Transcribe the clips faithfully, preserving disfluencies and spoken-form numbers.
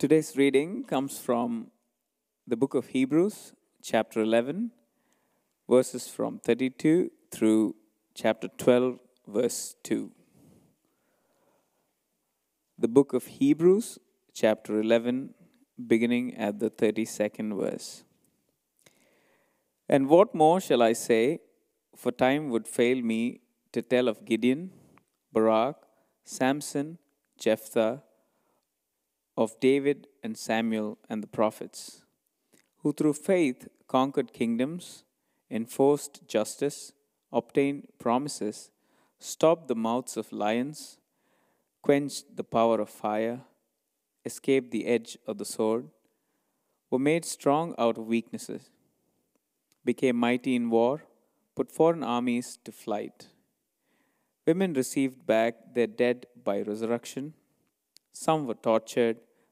Today's reading comes from the book of Hebrews, chapter eleven, verses from thirty-two through chapter twelve, verse two. The book of Hebrews, chapter eleven, beginning at the thirty-second verse. And what more shall I say? For time would fail me to tell of Gideon, Barak, Samson, Jephthah, of David and Samuel and the prophets, who through faith conquered kingdoms, enforced justice, obtained promises, stopped the mouths of lions, quenched the power of fire, escaped the edge of the sword, were made strong out of weaknesses, became mighty in war, put foreign armies to flight. Women received back their dead by resurrection. Some were tortured,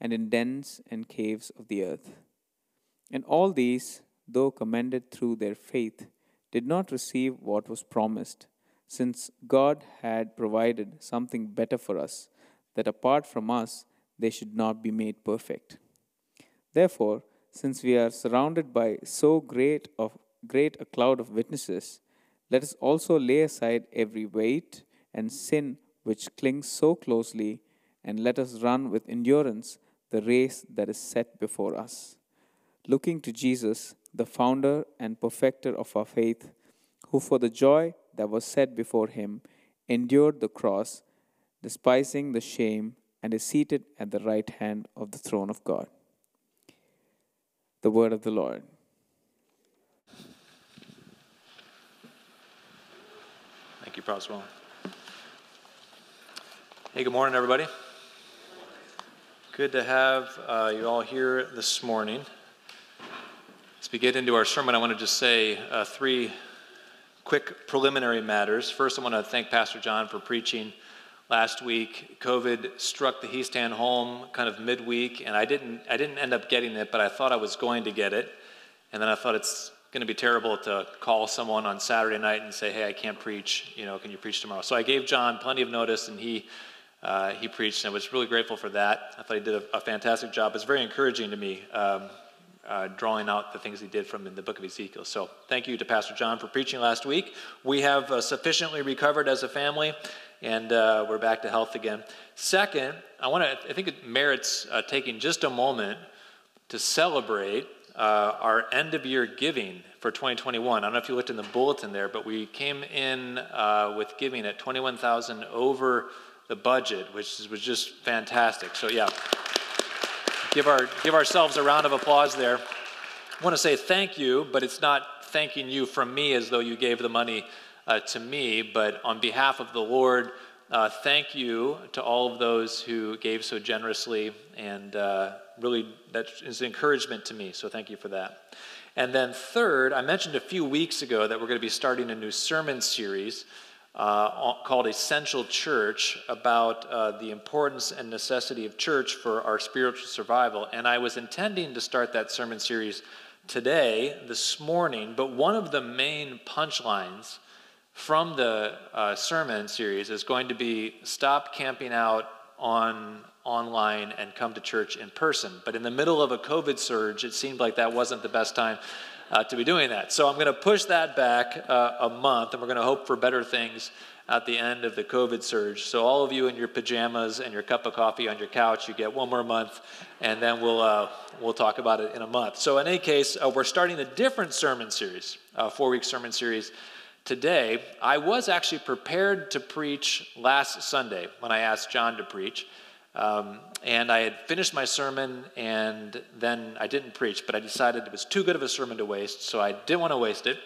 and in dens and caves of the earth. And all these, though commended through their faith, did not receive what was promised, since God had provided something better for us, that apart from us they should not be made perfect. Therefore, since we are surrounded by so great of great a cloud of witnesses, let us also lay aside every weight and sin which clings so closely, and let us run with endurance the race that is set before us, looking to Jesus, the founder and perfecter of our faith, who for the joy that was set before him endured the cross, despising the shame, and is seated at the right hand of the throne of God. The word of the Lord. Thank you, Proswell. Hey, good morning, everybody. Good to have uh, you all here this morning. As we get into our sermon, I want to just say uh, three quick preliminary matters. First, I want to thank Pastor John for preaching last week. COVID struck the Heestand home kind of midweek, and I didn't, I didn't end up getting it, but I thought I was going to get it. And then I thought it's going to be terrible to call someone on Saturday night and say, hey, I can't preach, you know, can you preach tomorrow? So I gave John plenty of notice, and he Uh, he preached, and I was really grateful for that. I thought he did a, a fantastic job. It's very encouraging to me, um, uh, drawing out the things he did from in the book of Ezekiel. So thank you to Pastor John for preaching last week. We have uh, sufficiently recovered as a family, and uh, we're back to health again. Second, I want to. I think it merits uh, taking just a moment to celebrate uh, our end-of-year giving for twenty twenty-one. I don't know if you looked in the bulletin there, but we came in uh, with giving at twenty-one thousand over the budget, which was just fantastic. So yeah, give our give ourselves a round of applause there. I want to say thank you, but it's not thanking you from me as though you gave the money uh, to me, but on behalf of the Lord, uh, thank you to all of those who gave so generously, and uh, really that is an encouragement to me, so thank you for that. And then third, I mentioned a few weeks ago that we're going to be starting a new sermon series Uh, called Essential Church, about uh, the importance and necessity of church for our spiritual survival. And I was intending to start that sermon series today, this morning, but one of the main punchlines from the uh, sermon series is going to be stop camping out on online and come to church in person. But in the middle of a COVID surge, it seemed like that wasn't the best time Uh, to be doing that. So I'm going to push that back uh, a month, and we're going to hope for better things at the end of the COVID surge. So all of you in your pajamas and your cup of coffee on your couch, you get one more month, and then we'll uh, we'll talk about it in a month. So in any case, uh, we're starting a different sermon series, a four-week sermon series today. I was actually prepared to preach last Sunday when I asked John to preach. Um, and I had finished my sermon, and then I didn't preach, but I decided it was too good of a sermon to waste, so I didn't want to waste it.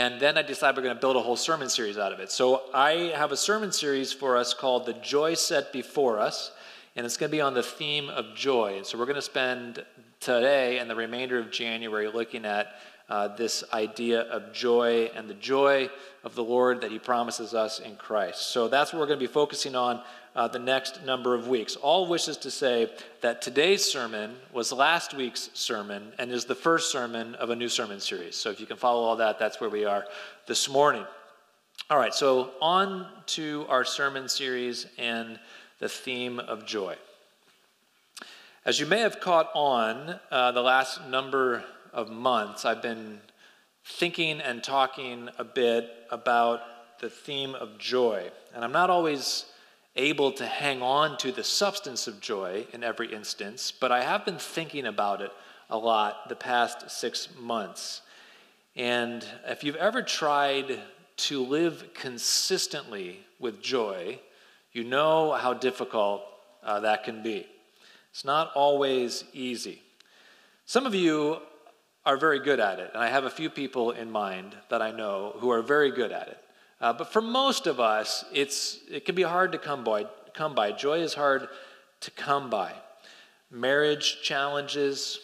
And then I decided we're going to build a whole sermon series out of it. So I have a sermon series for us called The Joy Set Before Us, and it's going to be on the theme of joy. So we're going to spend today and the remainder of January looking at uh, this idea of joy and the joy of the Lord that he promises us in Christ. So that's what we're going to be focusing on uh, the next number of weeks. All which is to say that today's sermon was last week's sermon and is the first sermon of a new sermon series. So if you can follow all that, that's where we are this morning. All right, so on to our sermon series and the theme of joy. As you may have caught on uh, the last number of months, I've been thinking and talking a bit about the theme of joy. And I'm not always able to hang on to the substance of joy in every instance, but I have been thinking about it a lot the past six months. And if you've ever tried to live consistently with joy, you know how difficult uh, that can be. It's not always easy. Some of you are very good at it, and I have a few people in mind that I know who are very good at it. Uh, but for most of us, it's it can be hard to come by, come by. Joy is hard to come by. Marriage challenges,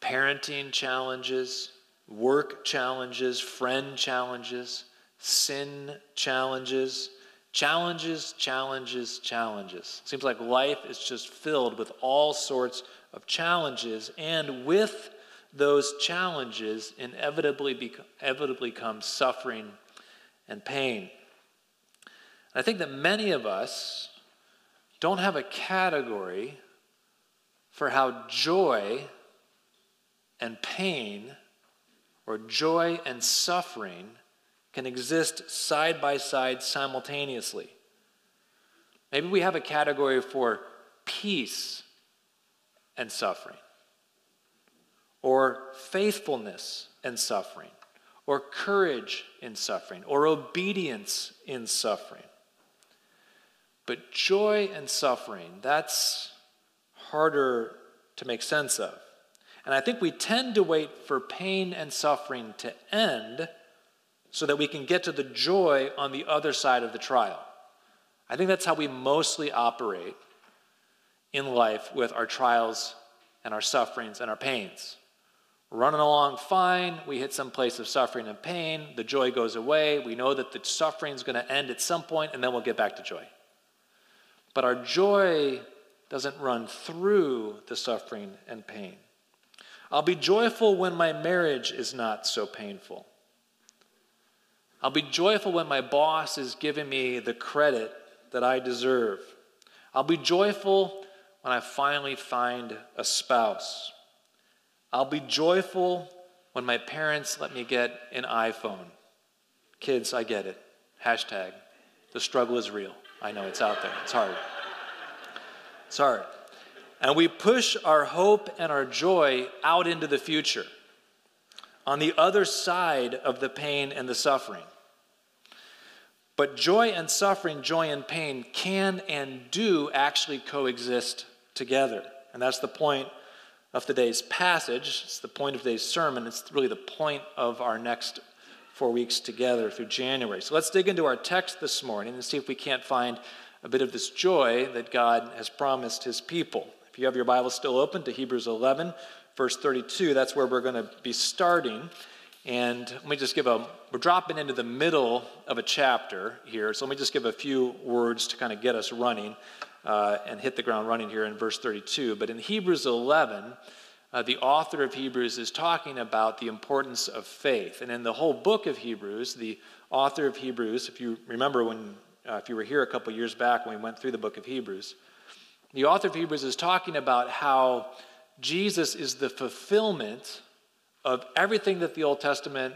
parenting challenges, work challenges, friend challenges, sin challenges, challenges, challenges, challenges. Seems like life is just filled with all sorts of challenges, and with those challenges inevitably become, inevitably comes suffering and pain. And I think that many of us don't have a category for how joy and pain, or joy and suffering, can exist side by side simultaneously. Maybe we have a category for peace and suffering, or faithfulness and suffering, or courage in suffering, or obedience in suffering. But joy and suffering, that's harder to make sense of. And I think we tend to wait for pain and suffering to end so that we can get to the joy on the other side of the trial. I think that's how we mostly operate in life with our trials and our sufferings and our pains. We're running along fine, we hit some place of suffering and pain, the joy goes away, we know that the suffering's gonna end at some point, and then we'll get back to joy. But our joy doesn't run through the suffering and pain. I'll be joyful when my marriage is not so painful. I'll be joyful when my boss is giving me the credit that I deserve. I'll be joyful when I finally find a spouse. I'll be joyful when my parents let me get an iPhone. Kids, I get it. Hashtag, the struggle is real. I know it's out there. It's hard. It's hard. And we push our hope and our joy out into the future, on the other side of the pain and the suffering. But joy and suffering, joy and pain can and do actually coexist together. And that's the point of today's passage. It's the point of today's sermon. It's really the point of our next four weeks together through January. So let's dig into our text this morning and see if we can't find a bit of this joy that God has promised his people. If you have your Bible still open to Hebrews eleven, verse thirty-two, that's where we're going to be starting. And let me just give a, we're dropping into the middle of a chapter here, so let me just give a few words to kind of get us running uh, and hit the ground running here in verse thirty-two. But in Hebrews eleven, uh, the author of Hebrews is talking about the importance of faith. And in the whole book of Hebrews, the author of Hebrews, if you remember when, uh, if you were here a couple years back when we went through the book of Hebrews, the author of Hebrews is talking about how Jesus is the fulfillment of everything that the Old Testament,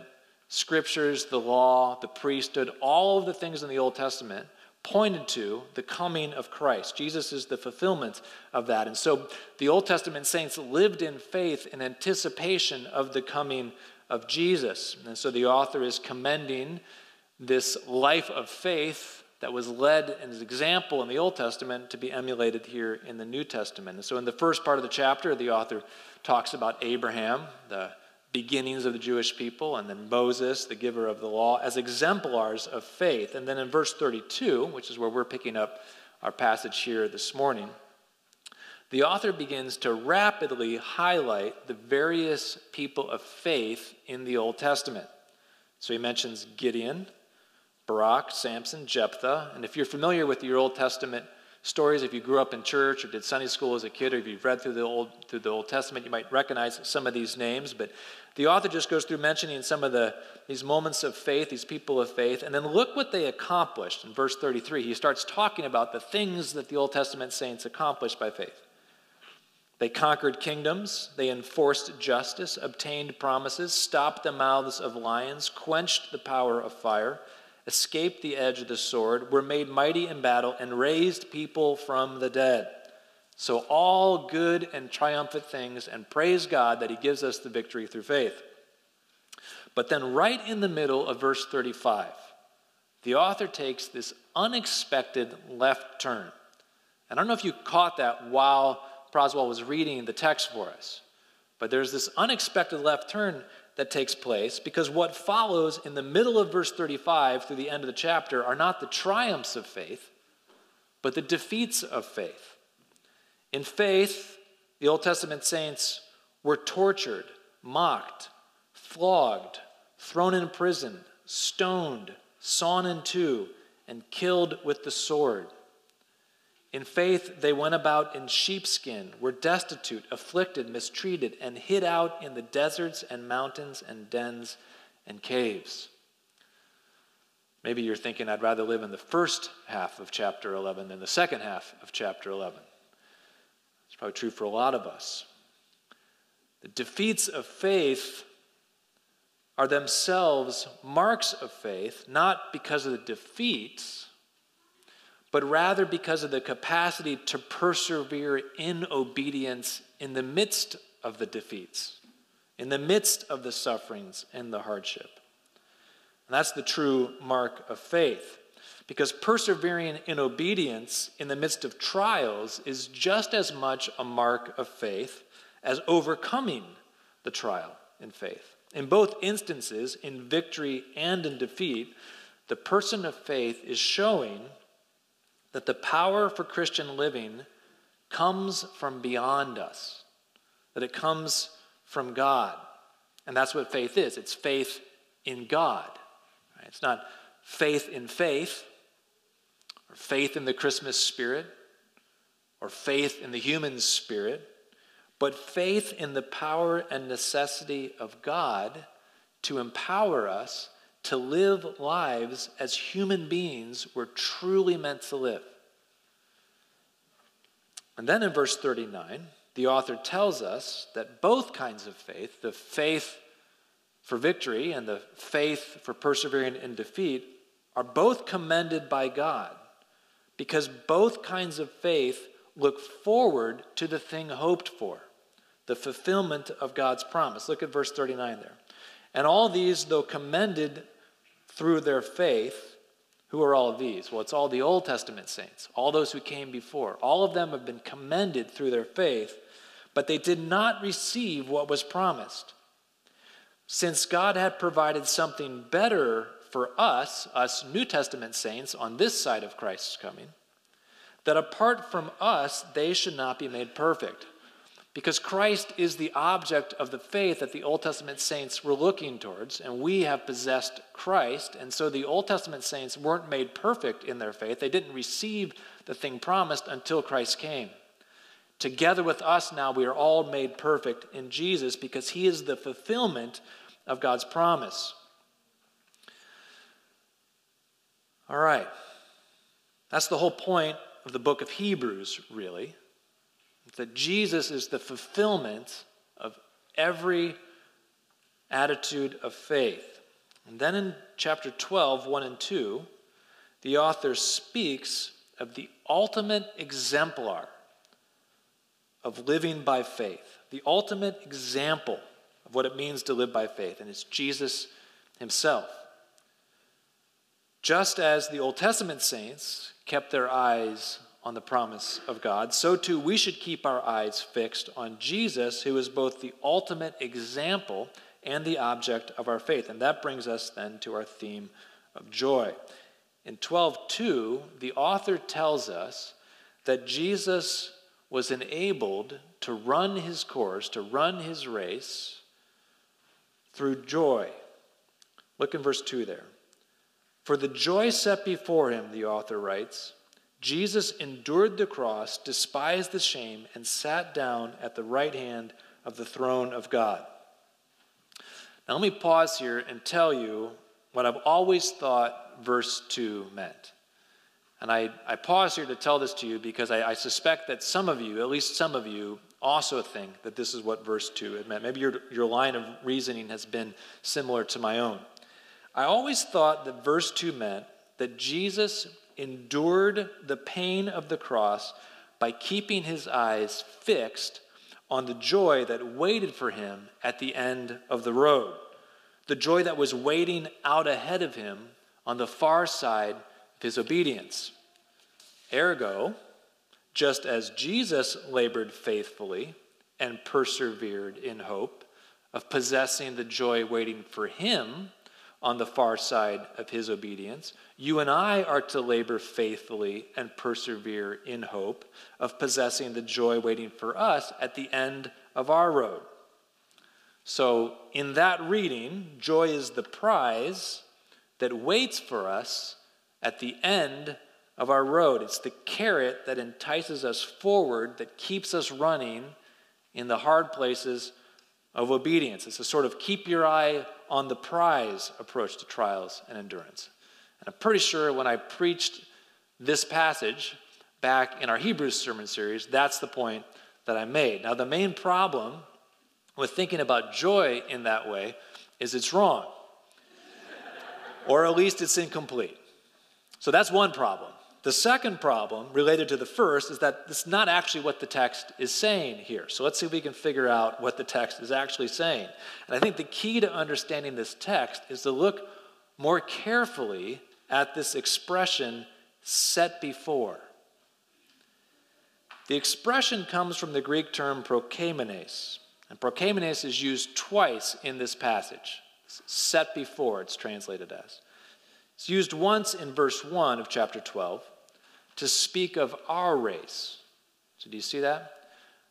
scriptures, the law, the priesthood, all of the things in the Old Testament pointed to the coming of Christ. Jesus is the fulfillment of that. And so the Old Testament saints lived in faith in anticipation of the coming of Jesus. And so the author is commending this life of faith that was led as an example in the Old Testament to be emulated here in the New Testament. And so in the first part of the chapter, the author talks about Abraham, the beginnings of the Jewish people, and then Moses, the giver of the law, as exemplars of faith. And then in verse thirty-two, which is where we're picking up our passage here this morning, the author begins to rapidly highlight the various people of faith in the Old Testament. So he mentions Gideon, Barak, Samson, Jephthah. And if you're familiar with your Old Testament stories, if you grew up in church or did Sunday school as a kid, or if you've read through the Old, through the Old Testament, you might recognize some of these names. But the author just goes through mentioning some of the these moments of faith, these people of faith, and then look what they accomplished. In verse thirty-three, he starts talking about the things that the Old Testament saints accomplished by faith. They conquered kingdoms, they enforced justice, obtained promises, stopped the mouths of lions, quenched the power of fire, escaped the edge of the sword, were made mighty in battle, and raised people from the dead. So all good and triumphant things, and praise God that he gives us the victory through faith. But then right in the middle of verse thirty-five, the author takes this unexpected left turn. And I don't know if you caught that while Proswell was reading the text for us, but there's this unexpected left turn that takes place, because what follows in the middle of verse thirty-five through the end of the chapter are not the triumphs of faith, but the defeats of faith. In faith, the Old Testament saints were tortured, mocked, flogged, thrown in prison, stoned, sawn in two, and killed with the sword. In faith, they went about in sheepskin, were destitute, afflicted, mistreated, and hid out in the deserts and mountains and dens and caves. Maybe you're thinking, I'd rather live in the first half of chapter eleven than the second half of chapter eleven. It's probably true for a lot of us. The defeats of faith are themselves marks of faith, not because of the defeats, but rather because of the capacity to persevere in obedience in the midst of the defeats, in the midst of the sufferings and the hardship. And that's the true mark of faith, because persevering in obedience in the midst of trials is just as much a mark of faith as overcoming the trial in faith. In both instances, in victory and in defeat, the person of faith is showing that the power for Christian living comes from beyond us, that it comes from God. And that's what faith is. It's faith in God. Right? It's not faith in faith, or faith in the Christmas spirit, or faith in the human spirit, but faith in the power and necessity of God to empower us to live lives as human beings were truly meant to live. And then in verse thirty-nine, the author tells us that both kinds of faith, the faith for victory and the faith for persevering in defeat, are both commended by God, because both kinds of faith look forward to the thing hoped for, the fulfillment of God's promise. Look at verse thirty-nine there. And all these, though commended through their faith, who are all of these? Well, it's all the Old Testament saints, all those who came before. All of them have been commended through their faith, but they did not receive what was promised. Since God had provided something better for us, us New Testament saints, on this side of Christ's coming, that apart from us, they should not be made perfect. Because Christ is the object of the faith that the Old Testament saints were looking towards, and we have possessed Christ, and so the Old Testament saints weren't made perfect in their faith. They didn't receive the thing promised until Christ came. Together with us now, we are all made perfect in Jesus, because he is the fulfillment of God's promise. All right. That's the whole point of the book of Hebrews, really. That Jesus is the fulfillment of every attitude of faith. And then in chapter twelve, one and two, the author speaks of the ultimate exemplar of living by faith, the ultimate example of what it means to live by faith, and it's Jesus himself. Just as the Old Testament saints kept their eyes on the promise of God, so too we should keep our eyes fixed on Jesus, who is both the ultimate example and the object of our faith. And that brings us then to our theme of joy. In twelve two, the author tells us that Jesus was enabled to run his course, to run his race through joy. Look in verse two there. For the joy set before him, the author writes, Jesus endured the cross, despised the shame, and sat down at the right hand of the throne of God. Now let me pause here and tell you what I've always thought verse two meant. And I, I pause here to tell this to you because I, I suspect that some of you, at least some of you, also think that this is what verse two meant. Maybe your, your line of reasoning has been similar to my own. I always thought that verse two meant that Jesus endured the pain of the cross by keeping his eyes fixed on the joy that waited for him at the end of the road, the joy that was waiting out ahead of him on the far side of his obedience. Ergo, just as Jesus labored faithfully and persevered in hope of possessing the joy waiting for him on the far side of his obedience, you and I are to labor faithfully and persevere in hope of possessing the joy waiting for us at the end of our road. So in that reading, joy is the prize that waits for us at the end of our road. It's the carrot that entices us forward, that keeps us running in the hard places of obedience. It's a sort of keep your eye on the prize approach to trials and endurance. And I'm pretty sure when I preached this passage back in our Hebrews sermon series, that's the point that I made. Now, the main problem with thinking about joy in that way is it's wrong, or at least it's incomplete. So that's one problem. The second problem related to the first is that it's not actually what the text is saying here. So let's see if we can figure out what the text is actually saying. And I think the key to understanding this text is to look more carefully at this expression, set before. The expression comes from the Greek term prokaimines. And prokaimines is used twice in this passage. Set before, it's translated as. It's used once in verse one of chapter twelve to speak of our race. So do you see that?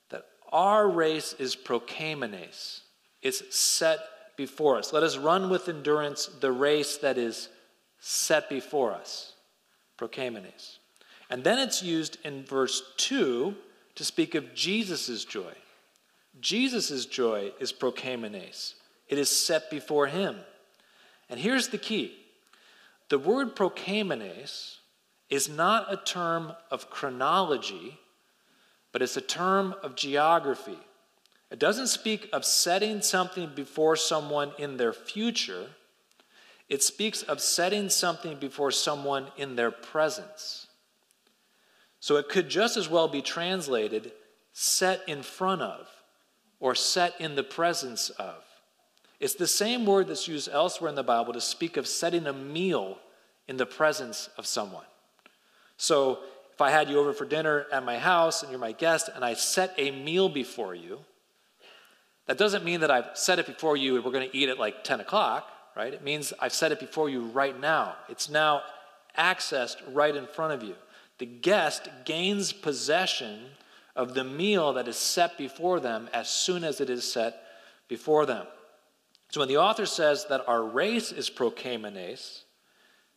That our race is prokaimines. It's set before us. Let us run with endurance the race that is set before us. Prokaimines. And then it's used in verse two to speak of Jesus' joy. Jesus' joy is prokaimines. It is set before him. And here's the key. The word prokaimines is not a term of chronology, but it's a term of geography. It doesn't speak of setting something before someone in their future. It speaks of setting something before someone in their presence. So it could just as well be translated set in front of or set in the presence of. It's the same word that's used elsewhere in the Bible to speak of setting a meal in the presence of someone. So if I had you over for dinner at my house and you're my guest and I set a meal before you, that doesn't mean that I've set it before you and we're going to eat at like ten o'clock, right? It means I've set it before you right now. It's now accessed right in front of you. The guest gains possession of the meal that is set before them as soon as it is set before them. So when the author says that our race is prokaimines,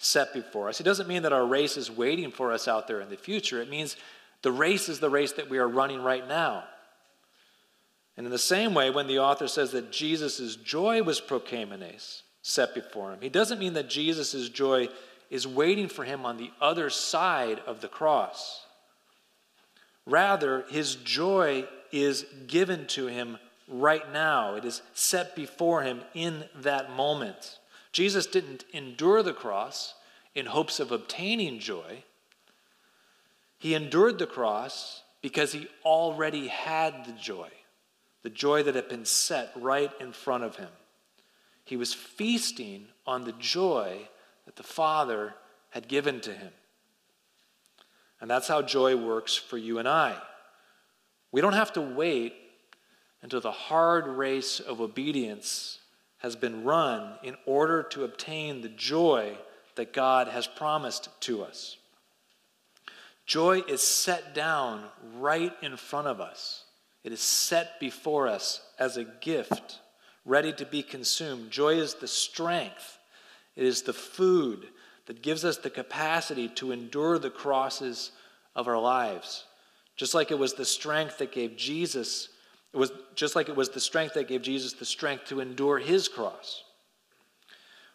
set before us, it doesn't mean that our race is waiting for us out there in the future. It means the race is the race that we are running right now. And in the same way, when the author says that Jesus' joy was prokaimines, set before him, he doesn't mean that Jesus' joy is waiting for him on the other side of the cross. Rather, his joy is given to him right now. It is set before him in that moment. Jesus didn't endure the cross in hopes of obtaining joy. He endured the cross because he already had the joy, the joy that had been set right in front of him. He was feasting on the joy that the Father had given to him. And that's how joy works for you and I. We don't have to wait until the hard race of obedience has been run in order to obtain the joy that God has promised to us. Joy is set down right in front of us. It is set before us as a gift, ready to be consumed. Joy is the strength. It is the food that gives us the capacity to endure the crosses of our lives. Just like it was the strength that gave Jesus, it was just like it was the strength that gave Jesus the strength to endure his cross.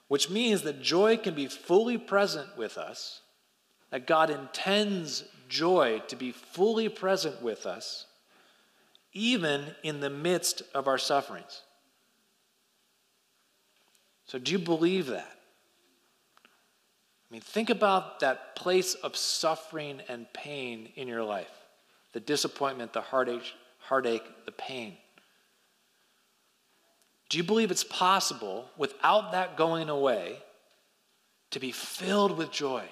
Which means that joy can be fully present with us, that God intends joy to be fully present with us, even in the midst of our sufferings. So do you believe that? I mean, think about that place of suffering and pain in your life. The disappointment, the heartache, heartache, the pain. Do you believe it's possible, without that going away, to be filled with joy?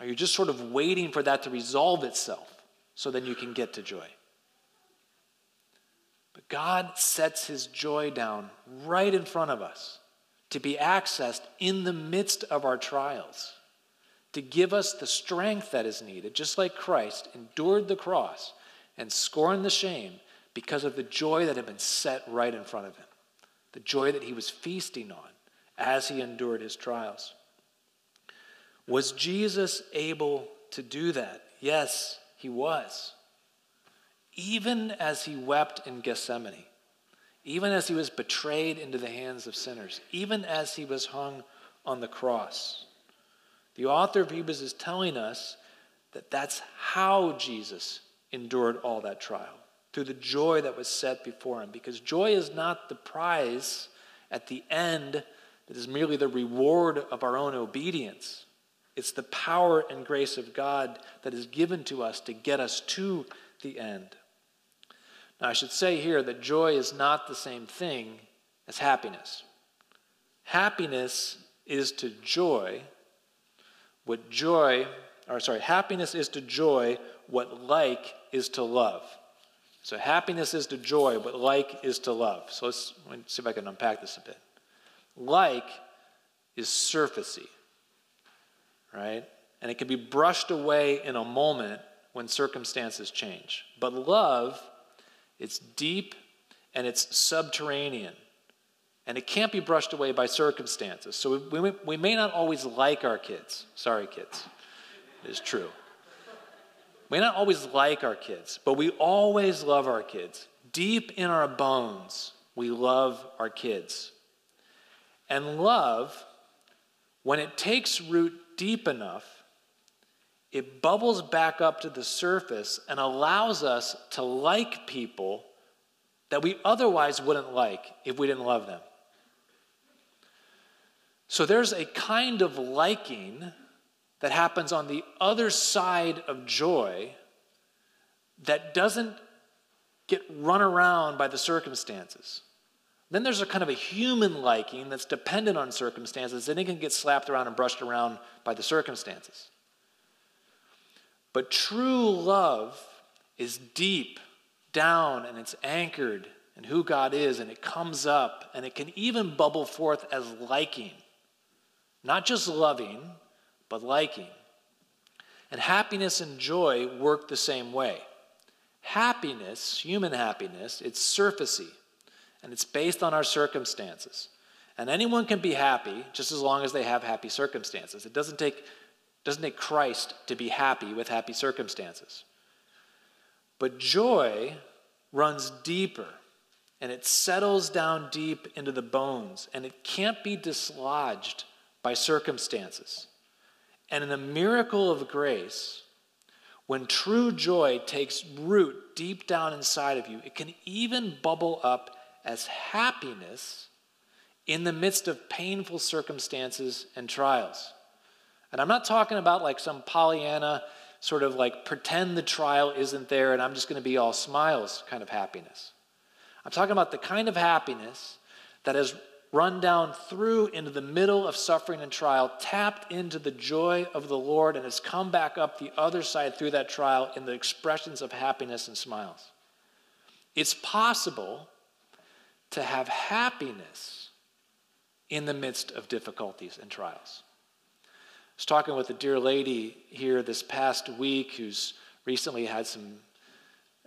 Or you're just sort of waiting for that to resolve itself so then you can get to joy. But God sets his joy down right in front of us to be accessed in the midst of our trials, to give us the strength that is needed, just like Christ endured the cross and scorned the shame because of the joy that had been set right in front of him, the joy that he was feasting on as he endured his trials. Was Jesus able to do that? Yes, he was. Even as he wept in Gethsemane, even as he was betrayed into the hands of sinners, even as he was hung on the cross, the author of Hebrews is telling us that that's how Jesus endured all that trial, through the joy that was set before him, because joy is not the prize at the end that is merely the reward of our own obedience. It's the power and grace of God that is given to us to get us to the end. Now, I should say here that joy is not the same thing as happiness. Happiness is to joy what joy, or sorry, happiness is to joy what like is to love. So happiness is to joy what like is to love. So let's, let's see if I can unpack this a bit. Like is surfacey. Right? And it can be brushed away in a moment when circumstances change. But love, it's deep and it's subterranean. And it can't be brushed away by circumstances. So we, we, we may not always like our kids. Sorry, kids. It is true. We may not always like our kids, but we always love our kids. Deep in our bones, we love our kids. And love, when it takes root deep enough, it bubbles back up to the surface and allows us to like people that we otherwise wouldn't like if we didn't love them. So there's a kind of liking that happens on the other side of joy that doesn't get run around by the circumstances. Then there's a kind of a human liking that's dependent on circumstances, and it can get slapped around and brushed around by the circumstances. But true love is deep down, and it's anchored in who God is, and it comes up, and it can even bubble forth as liking. Not just loving, but liking. And happiness and joy work the same way. Happiness, human happiness, it's surfacey. And it's based on our circumstances. And anyone can be happy just as long as they have happy circumstances. It doesn't take, doesn't take Christ to be happy with happy circumstances. But joy runs deeper, and it settles down deep into the bones, and it can't be dislodged by circumstances. And in a miracle of grace, when true joy takes root deep down inside of you, it can even bubble up as happiness in the midst of painful circumstances and trials. And I'm not talking about like some Pollyanna sort of like pretend the trial isn't there and I'm just going to be all smiles kind of happiness. I'm talking about the kind of happiness that has run down through into the middle of suffering and trial, tapped into the joy of the Lord, and has come back up the other side through that trial in the expressions of happiness and smiles. It's possible to have happiness in the midst of difficulties and trials. I was talking with a dear lady here this past week who's recently had some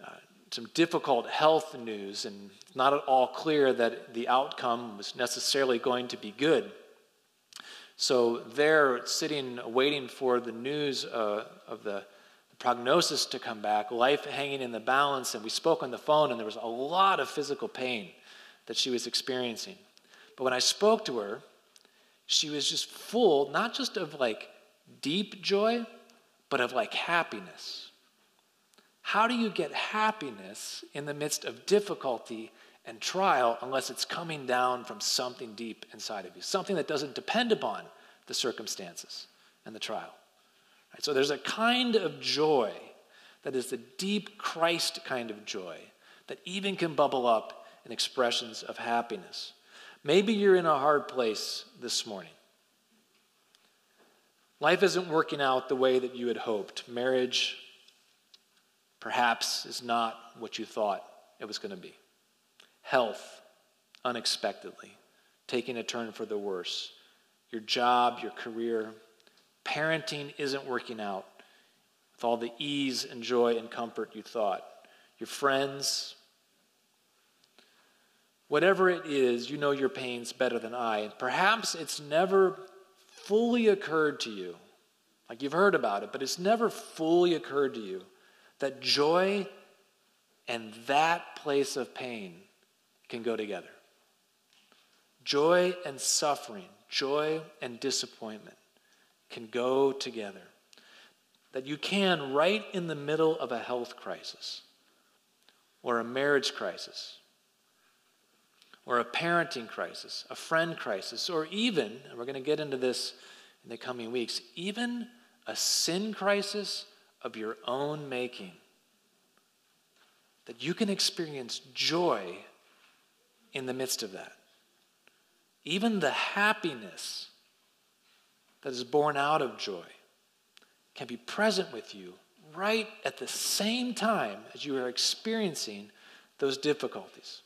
uh, some difficult health news, and not at all clear that the outcome was necessarily going to be good. So there, sitting, waiting for the news uh, of the prognosis to come back, life hanging in the balance, and we spoke on the phone, and there was a lot of physical pain that she was experiencing. But when I spoke to her, she was just full, not just of like deep joy, but of like happiness. How do you get happiness in the midst of difficulty and trial unless it's coming down from something deep inside of you, something that doesn't depend upon the circumstances and the trial? So there's a kind of joy that is the deep Christ kind of joy that even can bubble up in expressions of happiness. Maybe you're in a hard place this morning. Life isn't working out the way that you had hoped. Marriage, perhaps, is not what you thought it was going to be. Health, unexpectedly, taking a turn for the worse. Your job, your career. Parenting isn't working out with all the ease and joy and comfort you thought. Your friends, whatever it is, you know your pains better than I. And perhaps it's never fully occurred to you, like you've heard about it, but it's never fully occurred to you that joy and that place of pain can go together. Joy and suffering, joy and disappointment can go together. That you can, right in the middle of a health crisis, or a marriage crisis, or a parenting crisis, a friend crisis, or even, and we're going to get into this in the coming weeks, even a sin crisis of your own making, that you can experience joy in the midst of that. Even the happiness that is born out of joy can be present with you right at the same time as you are experiencing those difficulties.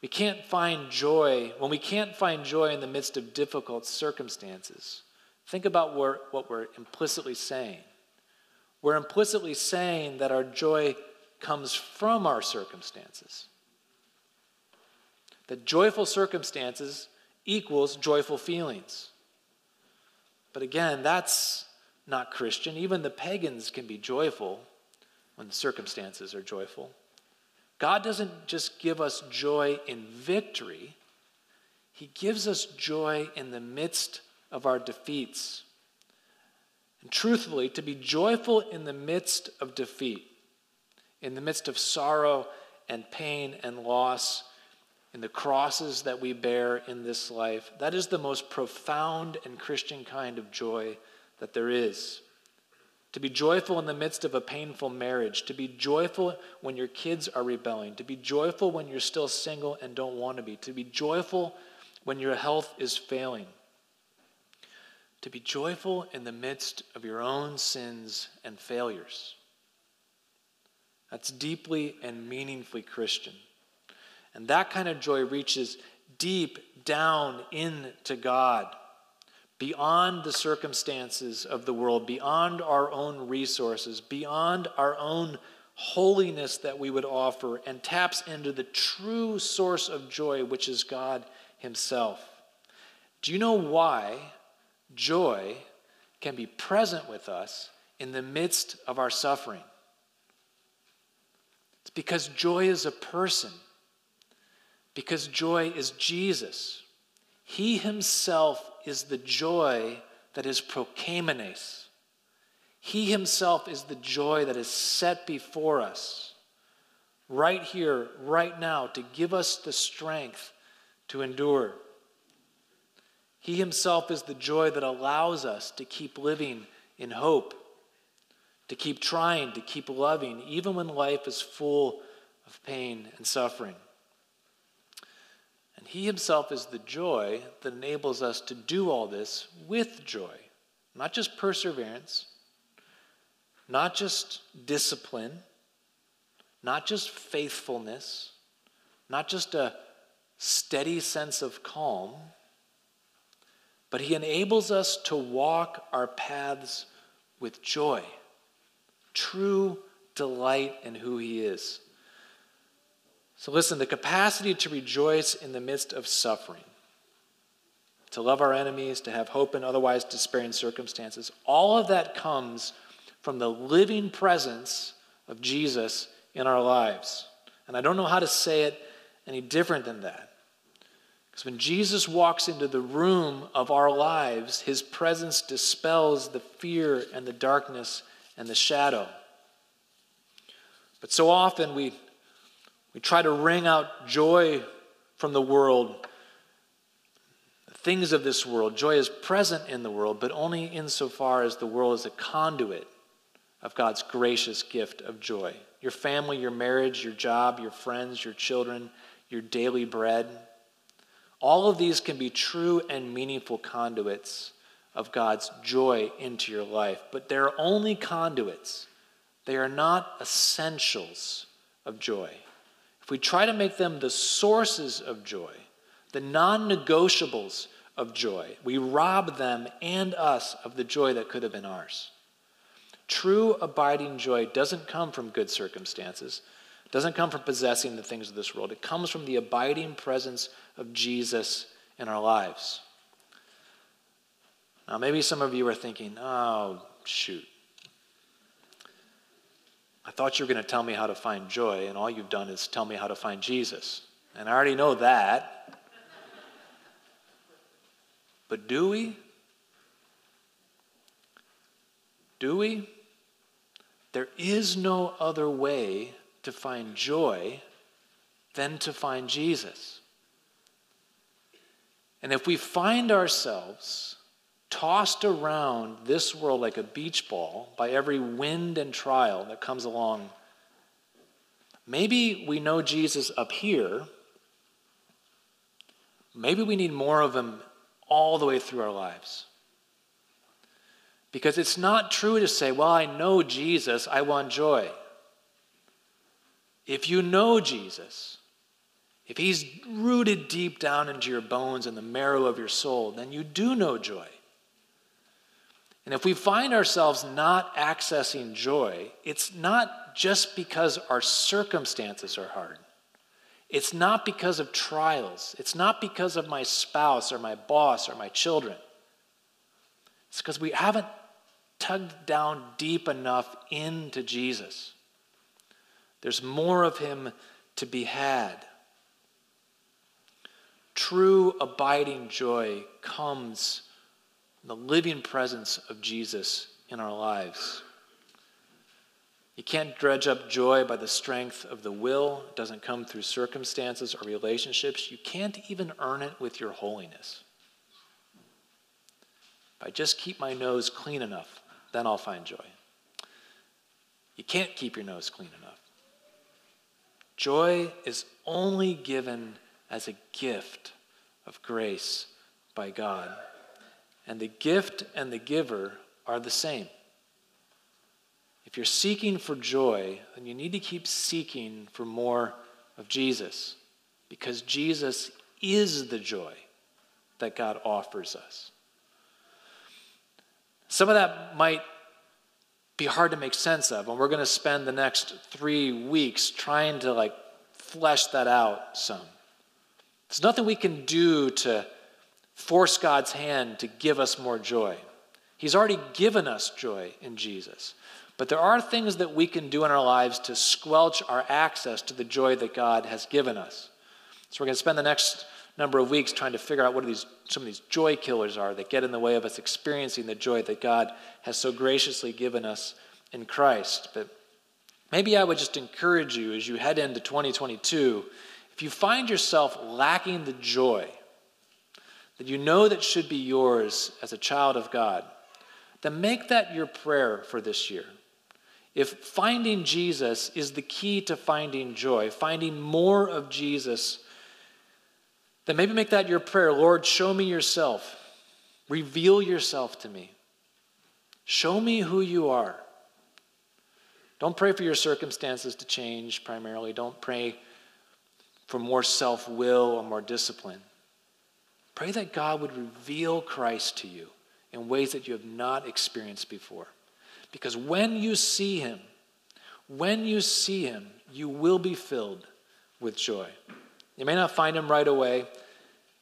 We can't find joy, when we can't find joy in the midst of difficult circumstances, think about what we're implicitly saying. We're implicitly saying that our joy comes from our circumstances. That joyful circumstances equals joyful feelings. But again, that's not Christian. Even the pagans can be joyful when the circumstances are joyful. God doesn't just give us joy in victory. He gives us joy in the midst of our defeats. And truthfully, to be joyful in the midst of defeat, in the midst of sorrow and pain and loss, in the crosses that we bear in this life, that is the most profound and Christian kind of joy that there is. To be joyful in the midst of a painful marriage, to be joyful when your kids are rebelling, to be joyful when you're still single and don't want to be, to be joyful when your health is failing, to be joyful in the midst of your own sins and failures. That's deeply and meaningfully Christian. And that kind of joy reaches deep down into God, beyond the circumstances of the world, beyond our own resources, beyond our own holiness that we would offer, and taps into the true source of joy, which is God Himself. Do you know why joy can be present with us in the midst of our suffering? It's because joy is a person. Because joy is Jesus. He Himself is the joy that is prokaimines. He Himself is the joy that is set before us right here, right now, to give us the strength to endure. He Himself is the joy that allows us to keep living in hope, to keep trying, to keep loving, even when life is full of pain and suffering. And He Himself is the joy that enables us to do all this with joy. Not just perseverance, not just discipline, not just faithfulness, not just a steady sense of calm, but he enables us to walk our paths with joy, true delight in who he is. So listen, the capacity to rejoice in the midst of suffering, to love our enemies, to have hope in otherwise despairing circumstances, all of that comes from the living presence of Jesus in our lives. And I don't know how to say it any different than that. Because when Jesus walks into the room of our lives, his presence dispels the fear and the darkness and the shadow. But so often we, we try to wring out joy from the world, the things of this world. Joy is present in the world, but only insofar as the world is a conduit of God's gracious gift of joy. Your family, your marriage, your job, your friends, your children, your daily bread. All of these can be true and meaningful conduits of God's joy into your life. But they're only conduits. They are not essentials of joy. If we try to make them the sources of joy, the non-negotiables of joy, we rob them and us of the joy that could have been ours. True abiding joy doesn't come from good circumstances. It doesn't come from possessing the things of this world. It comes from the abiding presence of Jesus in our lives. Now, maybe some of you are thinking, oh, shoot. I thought you were going to tell me how to find joy, and all you've done is tell me how to find Jesus. And I already know that. But do we? Do we? There is no other way to find joy than to find Jesus. And if we find ourselves tossed around this world like a beach ball by every wind and trial that comes along, maybe we know Jesus up here. Maybe we need more of him all the way through our lives. Because it's not true to say, well, I know Jesus, I want joy. If you know Jesus, if he's rooted deep down into your bones and the marrow of your soul, then you do know joy. And if we find ourselves not accessing joy, it's not just because our circumstances are hard. It's not because of trials. It's not because of my spouse or my boss or my children. It's because we haven't tugged down deep enough into Jesus. There's more of him to be had. True abiding joy comes from the living presence of Jesus in our lives. You can't dredge up joy by the strength of the will. It doesn't come through circumstances or relationships. You can't even earn it with your holiness. If I just keep my nose clean enough, then I'll find joy. You can't keep your nose clean enough. Joy is only given as a gift of grace by God. And the gift and the giver are the same. If you're seeking for joy, then you need to keep seeking for more of Jesus, because Jesus is the joy that God offers us. Some of that might be hard to make sense of, and we're going to spend the next three weeks trying to like flesh that out some. There's nothing we can do to force God's hand to give us more joy. He's already given us joy in Jesus. But there are things that we can do in our lives to squelch our access to the joy that God has given us. So we're going to spend the next number of weeks trying to figure out what are these, some of these joy killers are that get in the way of us experiencing the joy that God has so graciously given us in Christ. But maybe I would just encourage you as you head into twenty twenty-two, if you find yourself lacking the joy that you know that should be yours as a child of God, then make that your prayer for this year. If finding Jesus is the key to finding joy, finding more of Jesus, then maybe make that your prayer. Lord, show me yourself. Reveal yourself to me. Show me who you are. Don't pray for your circumstances to change primarily. Don't pray for more self-will or more discipline. Pray that God would reveal Christ to you in ways that you have not experienced before. Because when you see him, when you see him, you will be filled with joy. You may not find him right away,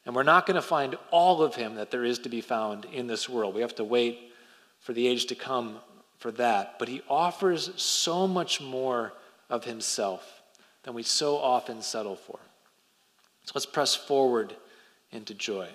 and we're not going to find all of him that there is to be found in this world. We have to wait for the age to come for that. But he offers so much more of himself than we so often settle for. So let's press forward into joy.